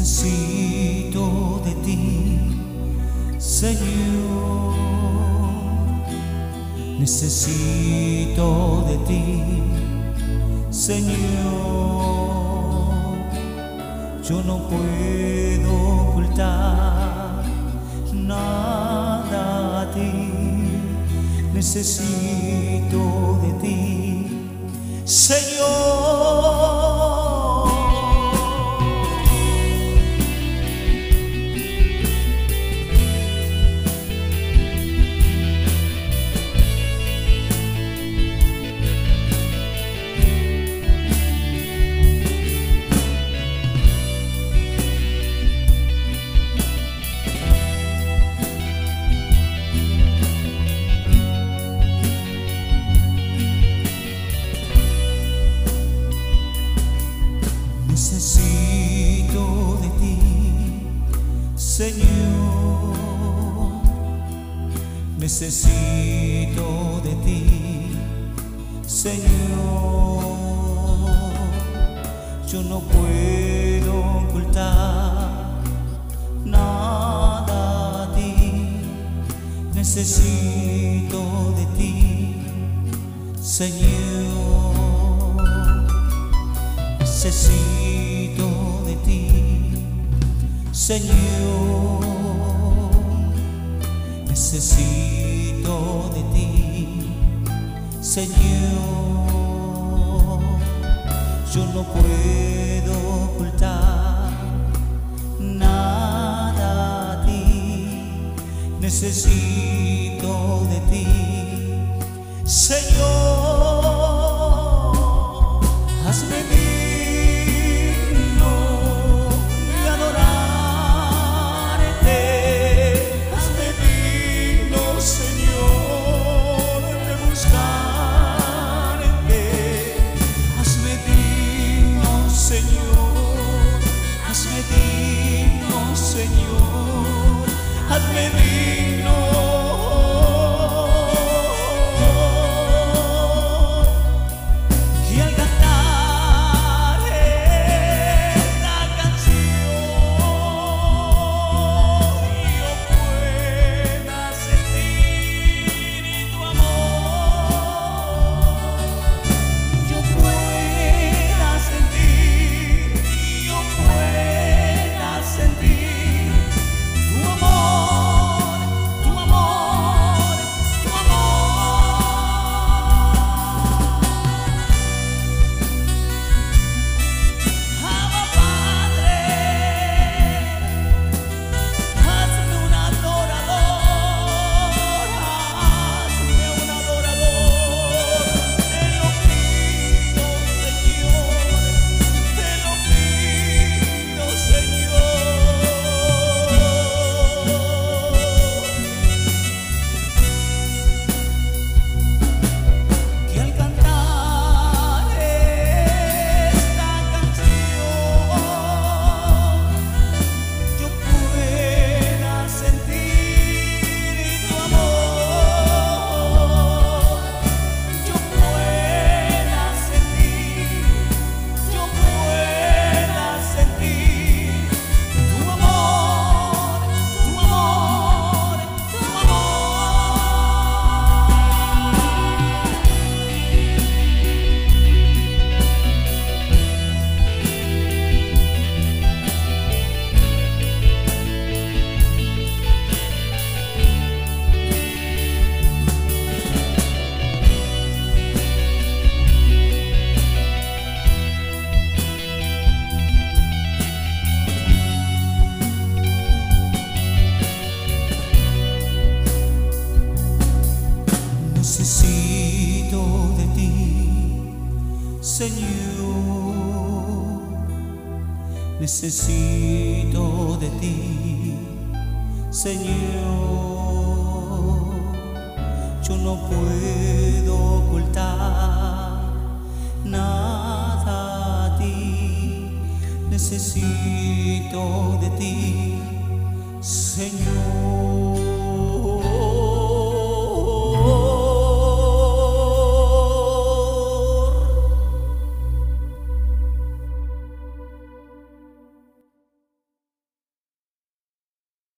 necesito de ti, Señor. Necesito de ti, Señor. Yo no puedo ocultar nada a ti. Necesito de ti, Señor. Necesito de ti, Señor. Necesito de ti, Señor. Yo no puedo ocultar nada a ti. Necesito de ti, Señor. Necesito de ti, Señor. Necesito de ti, Señor. Yo no puedo ocultar nada a ti. Necesito de ti, Señor. Hazme bien. Señor, hazme digno, que al cantar esta canción yo pueda sentir tu amor, yo pueda sentir Necesito de ti, Señor. Necesito de ti, Señor. Yo no puedo ocultar nada a ti. Necesito de ti, Señor.